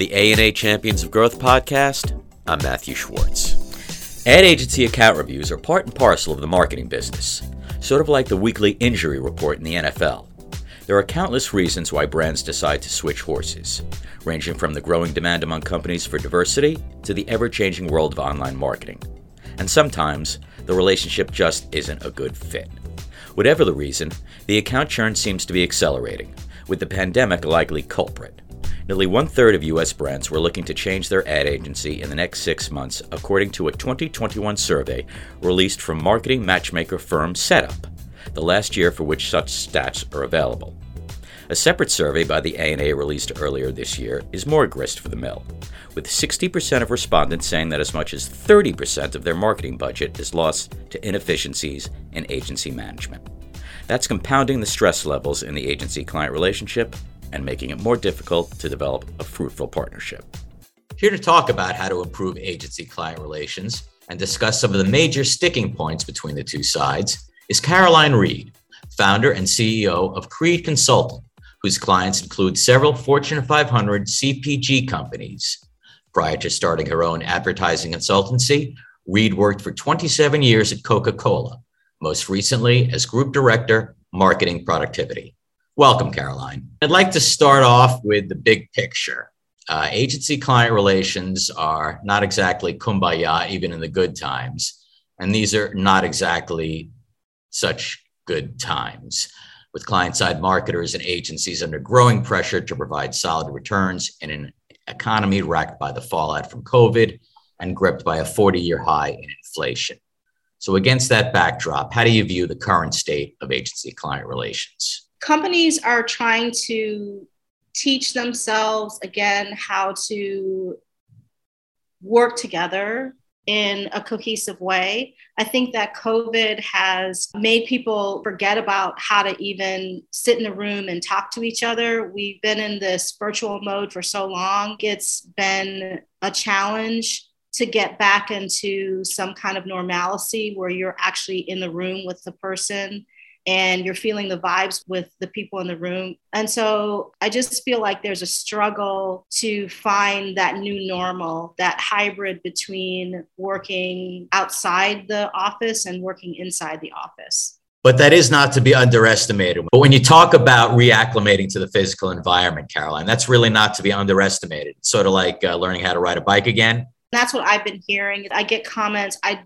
the ANA Champions of Growth Podcast, I'm Matthew Schwartz. Ad agency account reviews are part and parcel of the marketing business, sort of like the weekly injury report in the NFL. There are countless reasons why brands decide to switch horses, ranging from the growing demand among companies for diversity to the ever-changing world of online marketing. And sometimes, the relationship just isn't a good fit. Whatever the reason, the account churn seems to be accelerating, with the pandemic a likely culprit. Nearly one-third of U.S. brands were looking to change their ad agency in the next 6 months, according to a 2021 survey released from marketing matchmaker firm Setup, the last year for which such stats are available. A separate survey by the ANA released earlier this year is more grist for the mill, with 60% of respondents saying that as much as 30% of their marketing budget is lost to inefficiencies in agency management. That's compounding the stress levels in the agency-client relationship and making it more difficult to develop a fruitful partnership. Here to talk about how to improve agency-client relations and discuss some of the major sticking points between the two sides is Caroline Reed, founder and CEO of Creed Consulting, whose clients include several Fortune 500 CPG companies. Prior to starting her own advertising consultancy, Reed worked for 27 years at Coca-Cola, most recently as Group Director, Marketing Productivity. Welcome, Caroline. I'd like to start off with the big picture. Agency-client relations are not exactly kumbaya, even in the good times, and these are not exactly such good times, with client-side marketers and agencies under growing pressure to provide solid returns in an economy wracked by the fallout from COVID and gripped by a 40-year high in inflation. So against that backdrop, how do you view the current state of agency-client relations? Companies are trying to teach themselves, again, how to work together in a cohesive way. I think that COVID has made people forget about how to even sit in a room and talk to each other. We've been in this virtual mode for so long. It's been a challenge to get back into some kind of normalcy where you're actually in the room with the person and you're feeling the vibes with the people in the room. And so I just feel like there's a struggle to find that new normal, that hybrid between working outside the office and working inside the office. But that is not to be underestimated. But when you talk about reacclimating to the physical environment, Caroline, that's really not to be underestimated. It's sort of like learning how to ride a bike again. That's what I've been hearing. I get comments. I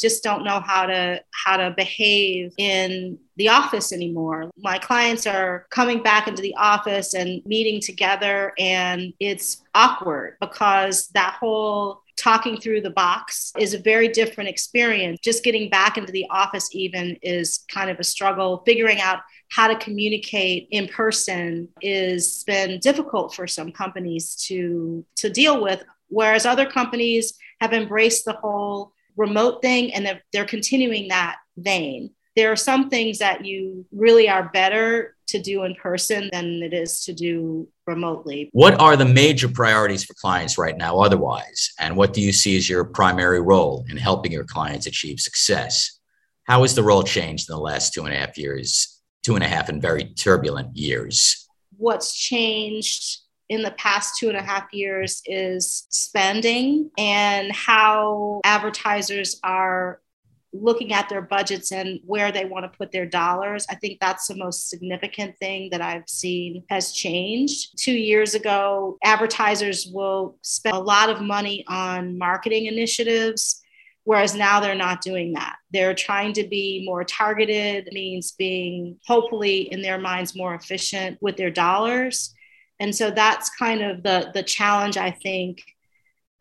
just don't know how to behave in the office anymore. My clients are coming back into the office and meeting together, and it's awkward because that whole talking through the box is a very different experience. Just getting back into the office even is kind of a struggle. Figuring out how to communicate in person has been difficult for some companies to deal with. Whereas other companies have embraced the whole remote thing and they're continuing that vein. There are some things that you really are better to do in person than it is to do remotely. What are the major priorities for clients right now otherwise? And what do you see as your primary role in helping your clients achieve success? How has the role changed in the last two and a half and very turbulent years? What's changed in the past 2.5 years is spending and how advertisers are looking at their budgets and where they want to put their dollars. I think that's the most significant thing that I've seen has changed. 2 years ago, advertisers will spend a lot of money on marketing initiatives, whereas now they're not doing that. They're trying to be more targeted, means being hopefully in their minds more efficient with their dollars. And so that's kind of the challenge I think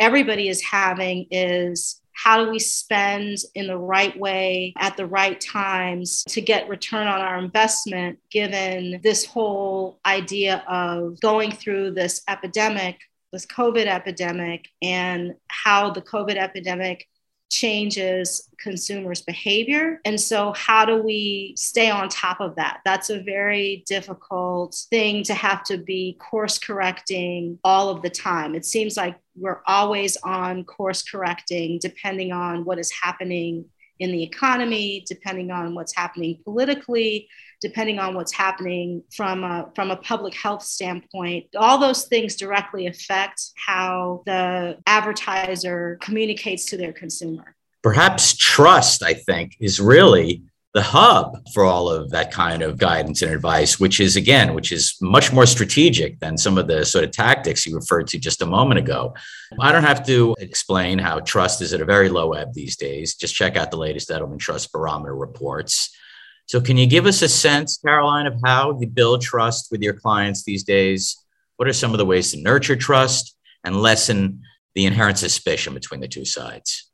everybody is having is how do we spend in the right way at the right times to get return on our investment, given this whole idea of going through this epidemic, this COVID epidemic, and how the COVID epidemic changes consumers' behavior. And so how do we stay on top of that? That's a very difficult thing to have to be course correcting all of the time. It seems like we're always on course correcting depending on what is happening in the economy, depending on what's happening politically, depending on what's happening from a public health standpoint. All those things directly affect how the advertiser communicates to their consumer. Perhaps trust, I think, is really the hub for all of that kind of guidance and advice, which is much more strategic than some of the sort of tactics you referred to just a moment ago. I don't have to explain how trust is at a very low ebb these days. Just check out the latest Edelman Trust Barometer reports. So can you give us a sense, Caroline, of how you build trust with your clients these days? What are some of the ways to nurture trust and lessen the inherent suspicion between the two sides?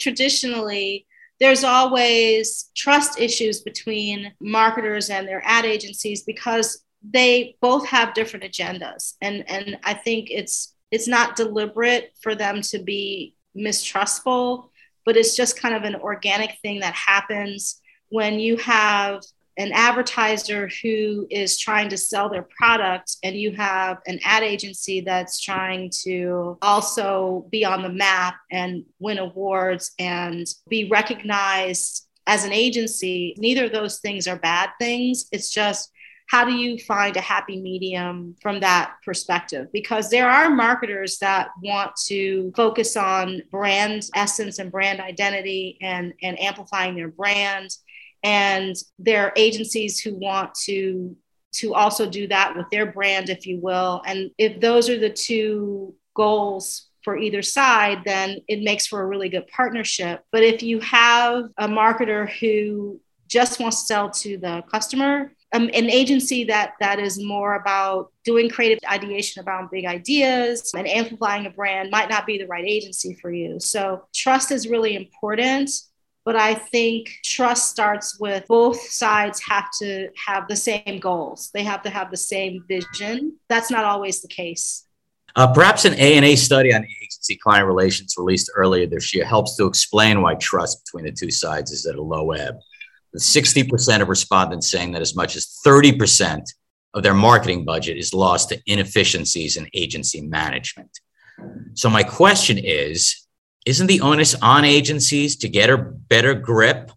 Traditionally, there's always trust issues between marketers and their ad agencies because they both have different agendas. And I think it's not deliberate for them to be mistrustful, but it's just kind of an organic thing that happens when you have an advertiser who is trying to sell their product and you have an ad agency that's trying to also be on the map and win awards and be recognized as an agency. Neither of those things are bad things. It's just, how do you find a happy medium from that perspective? Because there are marketers that want to focus on brand essence and brand identity and amplifying their brand. And there are agencies who want to also do that with their brand, if you will. And if those are the two goals for either side, then it makes for a really good partnership. But if you have a marketer who just wants to sell to the customer, an agency that is more about doing creative ideation about big ideas and amplifying a brand might not be the right agency for you. So trust is really important. But I think trust starts with both sides have to have the same goals. They have to have the same vision. That's not always the case. Perhaps an ANA study on agency-client relations released earlier this year helps to explain why trust between the two sides is at a low ebb, with 60% of respondents saying that as much as 30% of their marketing budget is lost to inefficiencies in agency management. So my question is, isn't the onus on agencies to get a better grip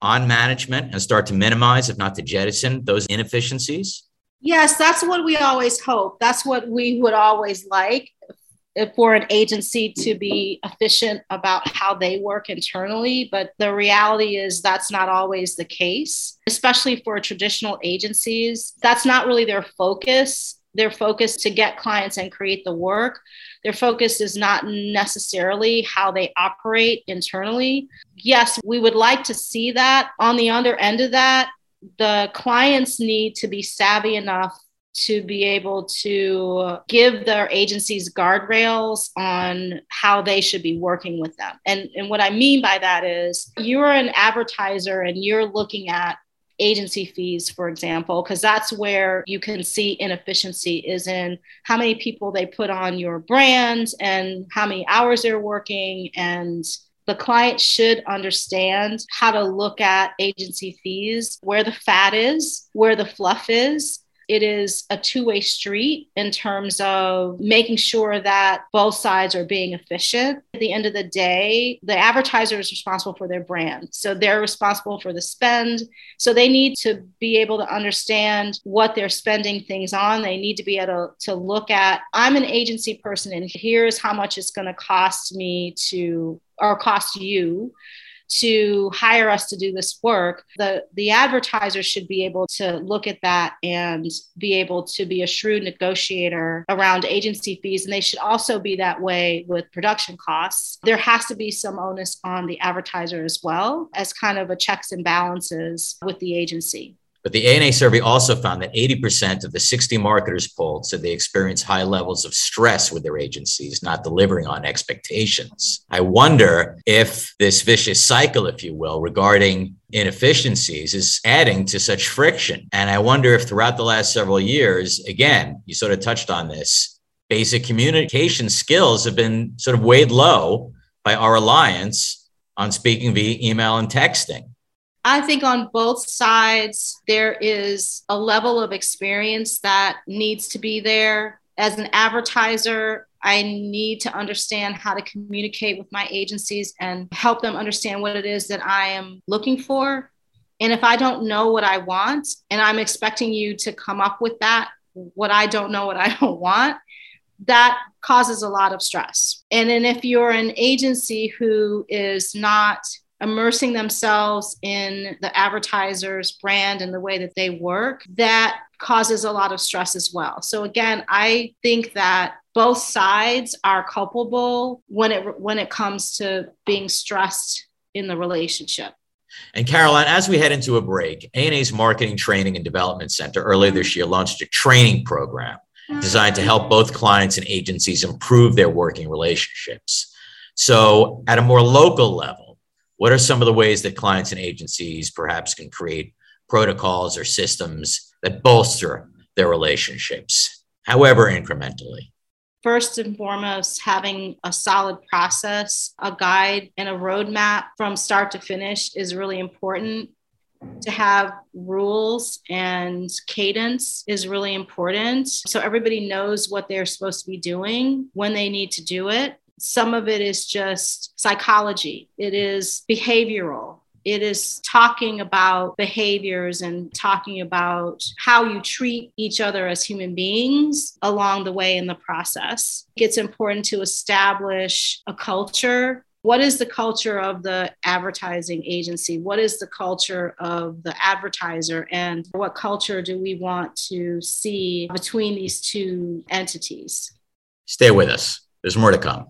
on management and start to minimize, if not to jettison, those inefficiencies? Yes, that's what we always hope. That's what we would always like, for an agency to be efficient about how they work internally. But the reality is that's not always the case, especially for traditional agencies. That's not really their focus. Their focus to get clients and create the work. Their focus is not necessarily how they operate internally. Yes, we would like to see that. On the other end of that, the clients need to be savvy enough to be able to give their agencies guardrails on how they should be working with them. And what I mean by that is you're an advertiser and you're looking at agency fees, for example, because that's where you can see inefficiency is in how many people they put on your brand and how many hours they're working. And the client should understand how to look at agency fees, where the fat is, where the fluff is. It is a two-way street in terms of making sure that both sides are being efficient. At the end of the day, the advertiser is responsible for their brand. So they're responsible for the spend. So they need to be able to understand what they're spending things on. They need to be able to look at, I'm an agency person and here's how much it's going to cost me to, or cost you to hire us to do this work. The advertiser should be able to look at that and be able to be a shrewd negotiator around agency fees. And they should also be that way with production costs. There has to be some onus on the advertiser as well as kind of a checks and balances with the agency. But the ANA survey also found that 80% of the 60 marketers polled said they experience high levels of stress with their agencies not delivering on expectations. I wonder if this vicious cycle, if you will, regarding inefficiencies is adding to such friction. And I wonder if throughout the last several years, again, you sort of touched on this, basic communication skills have been sort of weighed low by our reliance on speaking via email and texting. I think on both sides, there is a level of experience that needs to be there. As an advertiser, I need to understand how to communicate with my agencies and help them understand what it is that I am looking for. And if I don't know what I want, and I'm expecting you to come up with that, what I don't know, what I don't want, that causes a lot of stress. And then if you're an agency who is not immersing themselves in the advertiser's brand and the way that they work, that causes a lot of stress as well. So again, I think that both sides are culpable when it comes to being stressed in the relationship. And Caroline, as we head into a break, ANA's Marketing Training and Development Center earlier this year launched a training program designed to help both clients and agencies improve their working relationships. So at a more local level, what are some of the ways that clients and agencies perhaps can create protocols or systems that bolster their relationships, however incrementally? First and foremost, having a solid process, a guide, and a roadmap from start to finish is really important. To have rules and cadence is really important. So everybody knows what they're supposed to be doing when they need to do it. Some of it is just psychology. It is behavioral. It is talking about behaviors and talking about how you treat each other as human beings along the way in the process. It's important to establish a culture. What is the culture of the advertising agency? What is the culture of the advertiser? And what culture do we want to see between these two entities? Stay with us. There's more to come.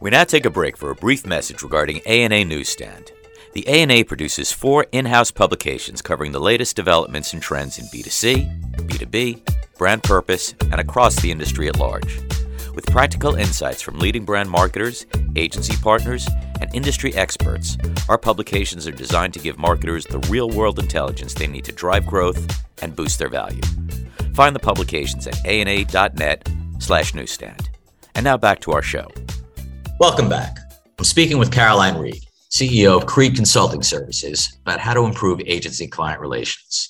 We now take a break for a brief message regarding ANA Newsstand. The ANA produces 4 in-house publications covering the latest developments and trends in B2C, B2B, brand purpose, and across the industry at large. With practical insights from leading brand marketers, agency partners, and industry experts, our publications are designed to give marketers the real-world intelligence they need to drive growth and boost their value. Find the publications at ana.net/newsstand. And now back to our show. Welcome back. I'm speaking with Caroline Reed, CEO of Creed Consulting Services, about how to improve agency-client relations.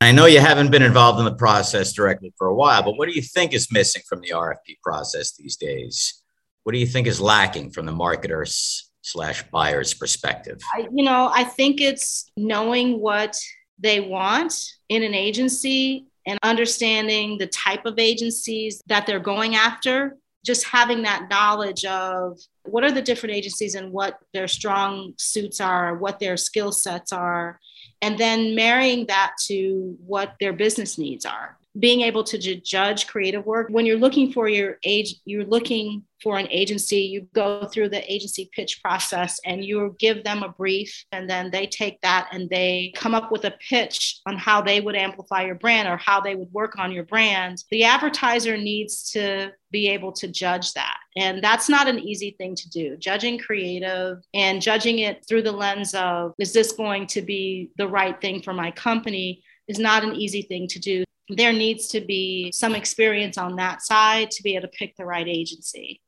I know you haven't been involved in the process directly for a while, but what do you think is missing from the RFP process these days? What do you think is lacking from the marketer/buyer's perspective? I think it's knowing what they want in an agency and understanding the type of agencies that they're going after. Just having that knowledge of what are the different agencies and what their strong suits are, what their skill sets are, and then marrying that to what their business needs are. Being able to judge creative work. When you're looking for you're looking for an agency, you go through the agency pitch process and you give them a brief, and then they take that and they come up with a pitch on how they would amplify your brand or how they would work on your brand. The advertiser needs to be able to judge that. And that's not an easy thing to do. Judging creative and judging it through the lens of, is this going to be the right thing for my company, is not an easy thing to do. There needs to be some experience on that side to be able to pick the right agency.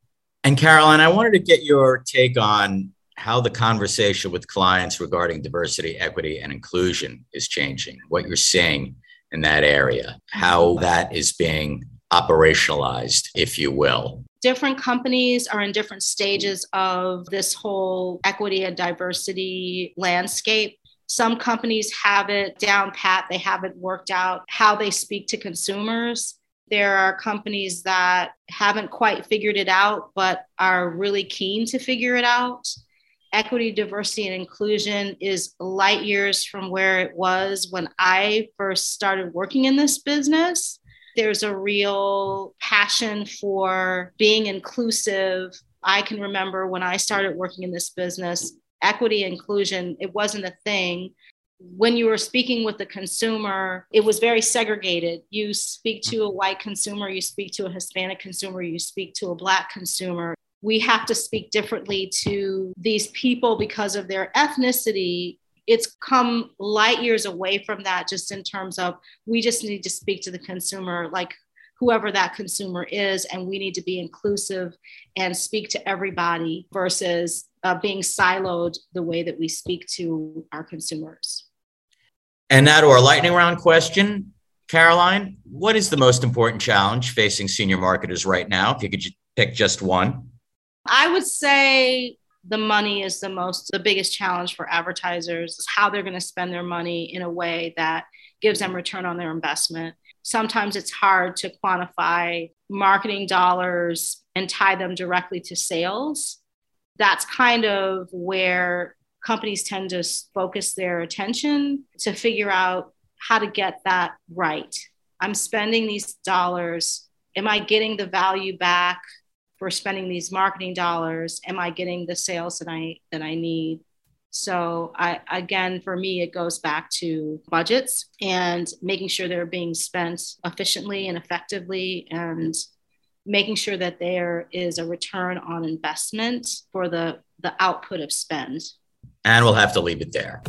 And Caroline, I wanted to get your take on how the conversation with clients regarding diversity, equity, and inclusion is changing, what you're seeing in that area, how that is being operationalized, if you will. Different companies are in different stages of this whole equity and diversity landscape. Some companies have it down pat. They haven't worked out how they speak to consumers. There are companies that haven't quite figured it out, but are really keen to figure it out. Equity, diversity, and inclusion is light years from where it was when I first started working in this business. There's a real passion for being inclusive. I can remember when I started working in this business, equity, inclusion, it wasn't a thing. When you were speaking with the consumer, it was very segregated. You speak to a white consumer, you speak to a Hispanic consumer, you speak to a Black consumer. We have to speak differently to these people because of their ethnicity. It's come light years away from that, just in terms of, we just need to speak to the consumer, like whoever that consumer is, and we need to be inclusive and speak to everybody versus being siloed the way that we speak to our consumers. And now to our lightning round question. Caroline, what is the most important challenge facing senior marketers right now? If you could pick just one. I would say the money is the biggest challenge for advertisers, is how they're going to spend their money in a way that gives them return on their investment. Sometimes it's hard to quantify marketing dollars and tie them directly to sales. That's kind of where companies tend to focus their attention to figure out how to get that right. I'm spending these dollars. Am I getting the value back for spending these marketing dollars? Am I getting the sales that I need? So again, for me, it goes back to budgets and making sure they're being spent efficiently and effectively, and making sure that there is a return on investment for the output of spend. And we'll have to leave it there.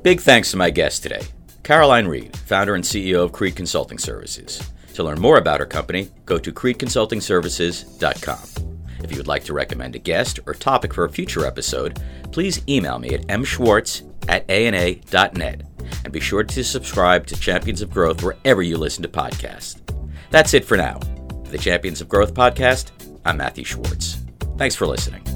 Big thanks to my guest today, Caroline Reed, founder and CEO of Creed Consulting Services. To learn more about her company, go to creedconsultingservices.com. If you would like to recommend a guest or topic for a future episode, please email me at mschwartz@ana.net, and be sure to subscribe to Champions of Growth wherever you listen to podcasts. That's it for now. For the Champions of Growth podcast, I'm Matthew Schwartz. Thanks for listening.